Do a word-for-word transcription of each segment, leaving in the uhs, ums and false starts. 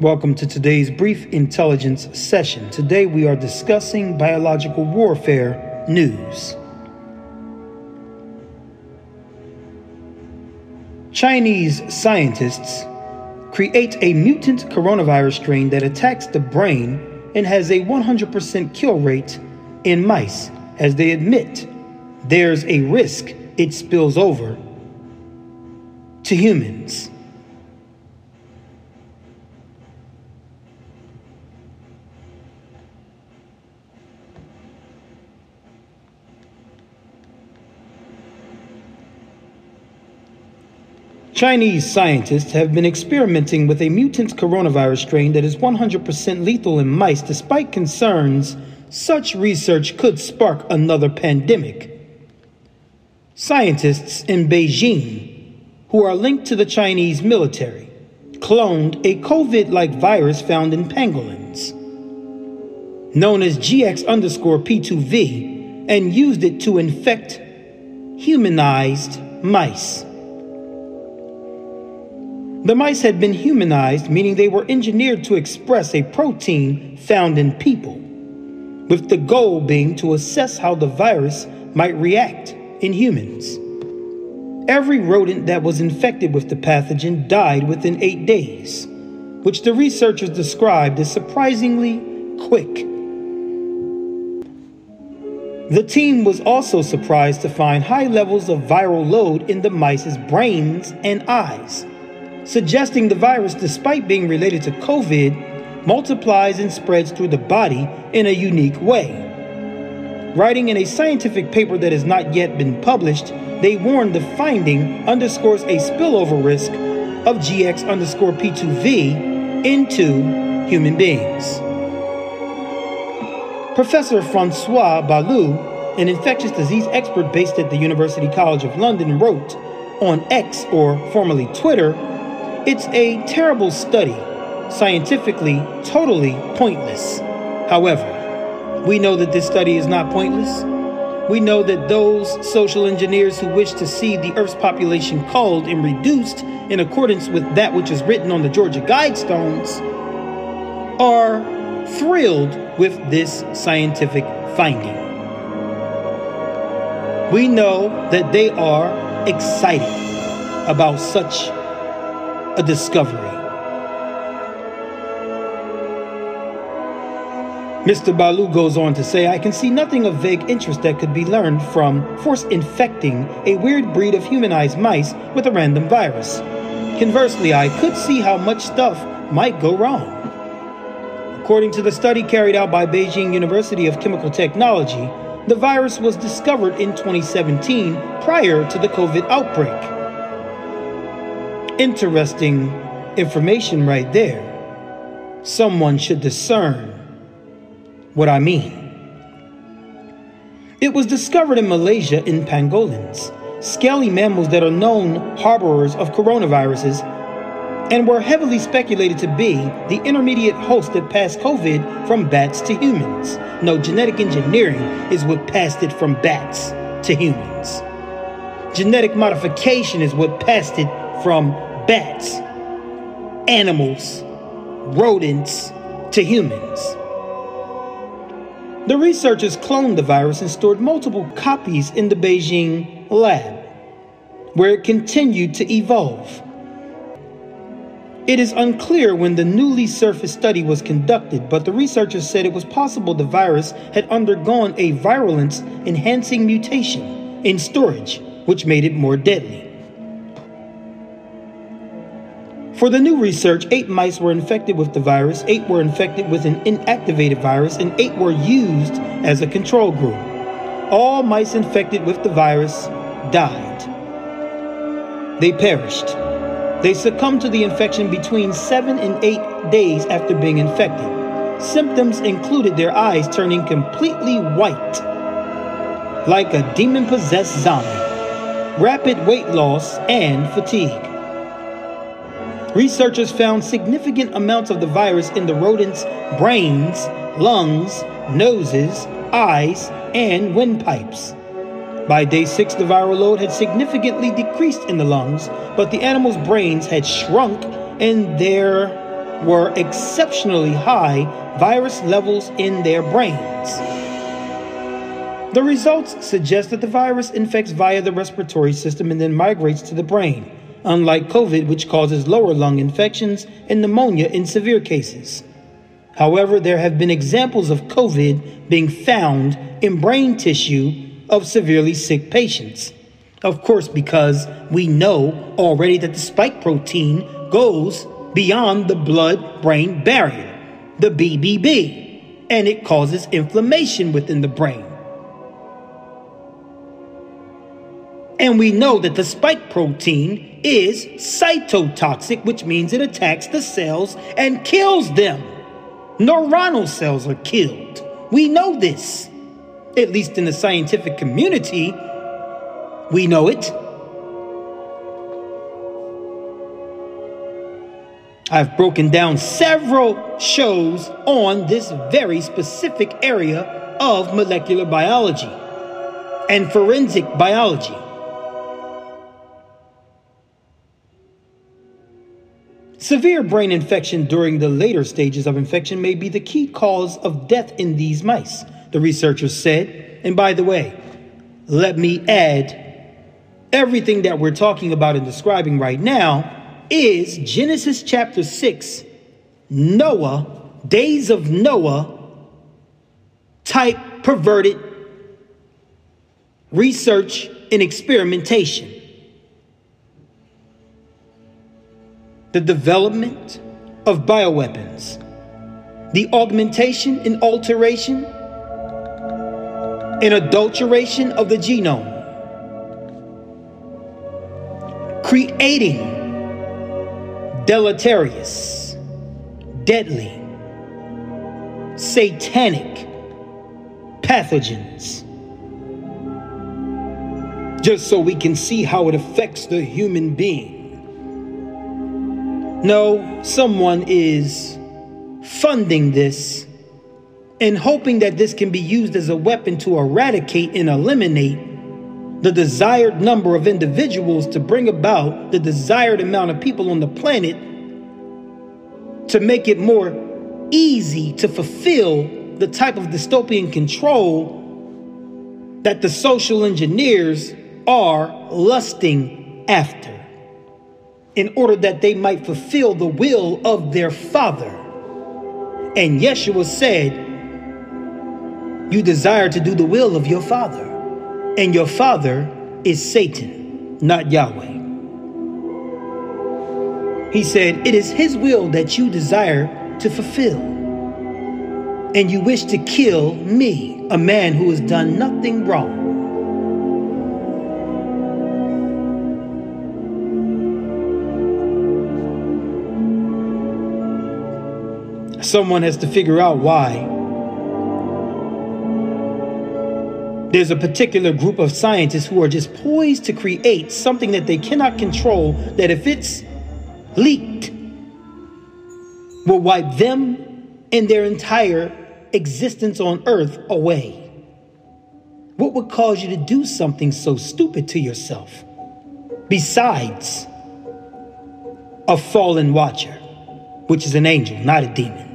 Welcome to today's brief intelligence session. Today we are discussing biological warfare news. Chinese scientists create a mutant coronavirus strain that attacks the brain and has a one hundred percent kill rate in mice, as they admit there's a risk it spills over to humans. Chinese scientists have been experimenting with a mutant coronavirus strain that is one hundred percent lethal in mice, despite concerns such research could spark another pandemic. Scientists in Beijing, who are linked to the Chinese military, cloned a COVID-like virus found in pangolins, known as G X underscore P two V, and used it to infect humanized mice. The mice had been humanized, meaning they were engineered to express a protein found in people, with the goal being to assess how the virus might react in humans. Every rodent that was infected with the pathogen died within eight days, which the researchers described as surprisingly quick. The team was also surprised to find high levels of viral load in the mice's brains and eyes, suggesting the virus, despite being related to COVID, multiplies and spreads through the body in a unique way. Writing in a scientific paper that has not yet been published, they warn the finding underscores a spillover risk of G X underscore P two V into human beings. Professor Francois Balou, an infectious disease expert based at the University College of London, wrote on X, or formerly Twitter, "It's a terrible study, scientifically totally pointless. However, we know that this study is not pointless. We know that those social engineers who wish to see the Earth's population culled and reduced in accordance with that which is written on the Georgia Guidestones are thrilled with this scientific finding. We know that they are excited about such a discovery." Mister Balou goes on to say, "I can see nothing of vague interest that could be learned from force infecting a weird breed of humanized mice with a random virus. Conversely, I could see how much stuff might go wrong. According to the study carried out by Beijing University of Chemical Technology, the virus was discovered in twenty seventeen prior to the COVID outbreak." Interesting information right there. Someone should discern what I mean. It was discovered in Malaysia in pangolins, scaly mammals that are known harborers of coronaviruses and were heavily speculated to be the intermediate host that passed COVID from bats to humans. No, genetic engineering is what passed it from bats to humans. Genetic modification is what passed it from bats, animals, rodents, to humans. The researchers cloned the virus and stored multiple copies in the Beijing lab, where it continued to evolve. It is unclear when the newly surfaced study was conducted, but the researchers said it was possible the virus had undergone a virulence-enhancing mutation in storage, which made it more deadly. For the new research, eight mice were infected with the virus, eight were infected with an inactivated virus, and eight were used as a control group. All mice infected with the virus died. They perished. They succumbed to the infection between seven and eight days after being infected. Symptoms included their eyes turning completely white, like a demon-possessed zombie, rapid weight loss, and fatigue. Researchers found significant amounts of the virus in the rodents' brains, lungs, noses, eyes, and windpipes. By day six, the viral load had significantly decreased in the lungs, but the animals' brains had shrunk and their were exceptionally high virus levels in their brains. The results suggest that the virus infects via the respiratory system and then migrates to the brain, unlike COVID, which causes lower lung infections and pneumonia in severe cases. However, there have been examples of COVID being found in brain tissue of severely sick patients. Of course, because we know already that the spike protein goes beyond the blood-brain barrier, the B B B, and it causes inflammation within the brain. And we know that the spike protein is cytotoxic, which means it attacks the cells and kills them. Neuronal cells are killed. We know this. At least in the scientific community, we know it. I've broken down several shows on this very specific area of molecular biology and forensic biology. Severe brain infection during the later stages of infection may be the key cause of death in these mice, the researchers said. And by the way, let me add, everything that we're talking about and describing right now is Genesis chapter six, Noah, days of Noah type perverted research and experimentation. The development of bioweapons, the augmentation and alteration and adulteration of the genome, creating deleterious, deadly, satanic pathogens, just so we can see how it affects the human being. No, someone is funding this and hoping that this can be used as a weapon to eradicate and eliminate the desired number of individuals to bring about the desired amount of people on the planet to make it more easy to fulfill the type of dystopian control that the social engineers are lusting after in order that they might fulfill the will of their Father. And Yeshua said, you desire to do the will of your Father. And your father is Satan, not Yahweh. He said, it is his will that you desire to fulfill. And you wish to kill me, a man who has done nothing wrong. Someone has to figure out why. There's a particular group of scientists who are just poised to create something that they cannot control, that if it's leaked, will wipe them and their entire existence on earth away. What would cause you to do something so stupid to yourself, besides a fallen watcher, which is an angel, not a demon?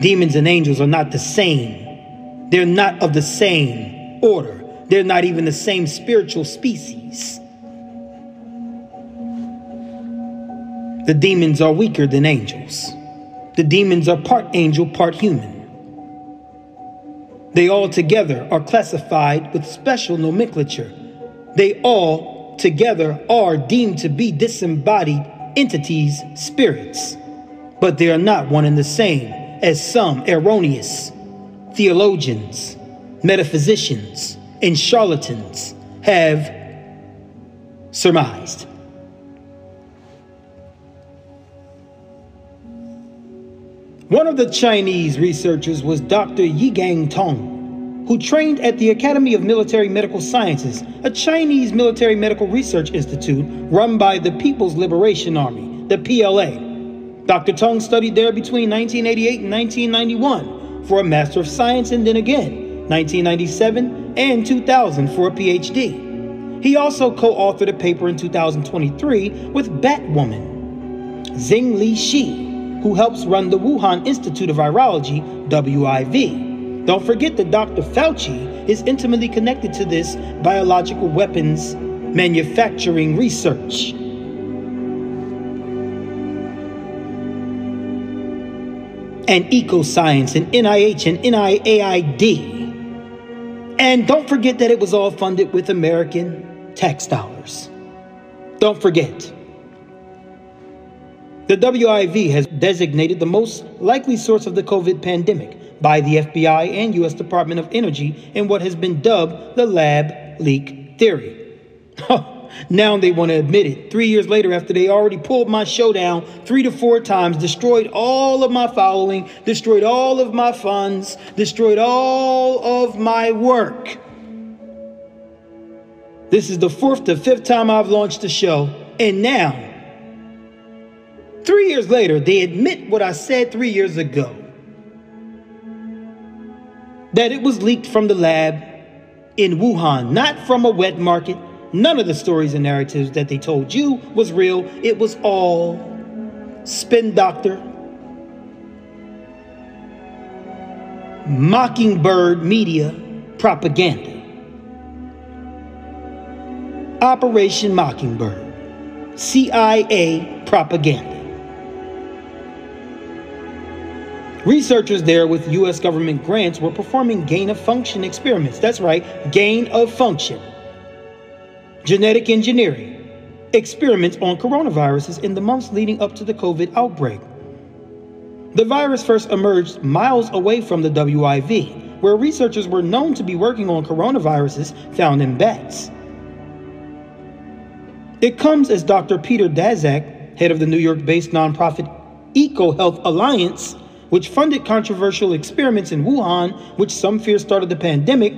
Demons and angels are not the same. They're not of the same order. They're not even the same spiritual species. The demons are weaker than angels. The demons are part angel, part human. They all together are classified with special nomenclature. They all together are deemed to be disembodied entities, spirits, but they are not one and the same, as some erroneous theologians, metaphysicians, and charlatans have surmised. One of the Chinese researchers was Doctor Gang Tong, who trained at the Academy of Military Medical Sciences, a Chinese military medical research institute run by the People's Liberation Army, the P L A. Doctor Tong studied there between nineteen eighty-eight and nineteen ninety-one for a Master of Science, and then again nineteen ninety-seven and two thousand for a P H D. He also co-authored a paper in two thousand twenty-three with Batwoman Zing Li Shi, who helps run the Wuhan Institute of Virology, W I V. Don't forget that Doctor Fauci is intimately connected to this biological weapons manufacturing research. And EcoScience and N I H and N I A I D. And don't forget that it was all funded with American tax dollars. Don't forget. The W I V has designated the most likely source of the COVID pandemic by the F B I and U S Department of Energy in what has been dubbed the lab leak theory. Now they want to admit it, three years later after they already pulled my show down three to four times, destroyed all of my following, destroyed all of my funds, destroyed all of my work. This is the fourth to fifth time I've launched the show, and now, three years later, they admit what I said three years ago, that it was leaked from the lab in Wuhan, not from a wet market. None of the stories and narratives that they told you was real. It was all spin doctor, mockingbird media propaganda. Operation Mockingbird, C I A propaganda. Researchers there with U S government grants were performing gain-of-function experiments. That's right, gain-of-function. Genetic engineering, experiments on coronaviruses in the months leading up to the COVID outbreak. The virus first emerged miles away from the W I V, where researchers were known to be working on coronaviruses found in bats. It comes as Doctor Peter Daszak, head of the New York-based nonprofit EcoHealth Alliance, which funded controversial experiments in Wuhan, which some fear started the pandemic,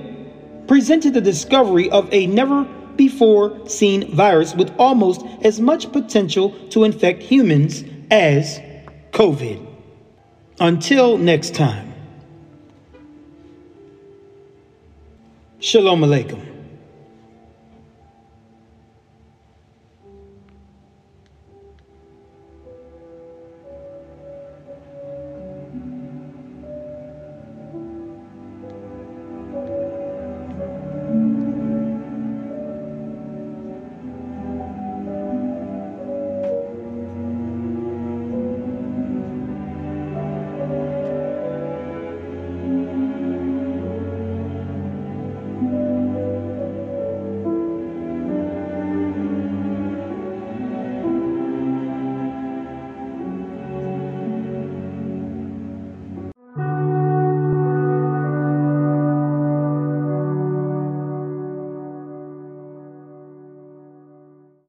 presented the discovery of a never before seen virus with almost as much potential to infect humans as COVID. Until next time. Shalom Aleichem.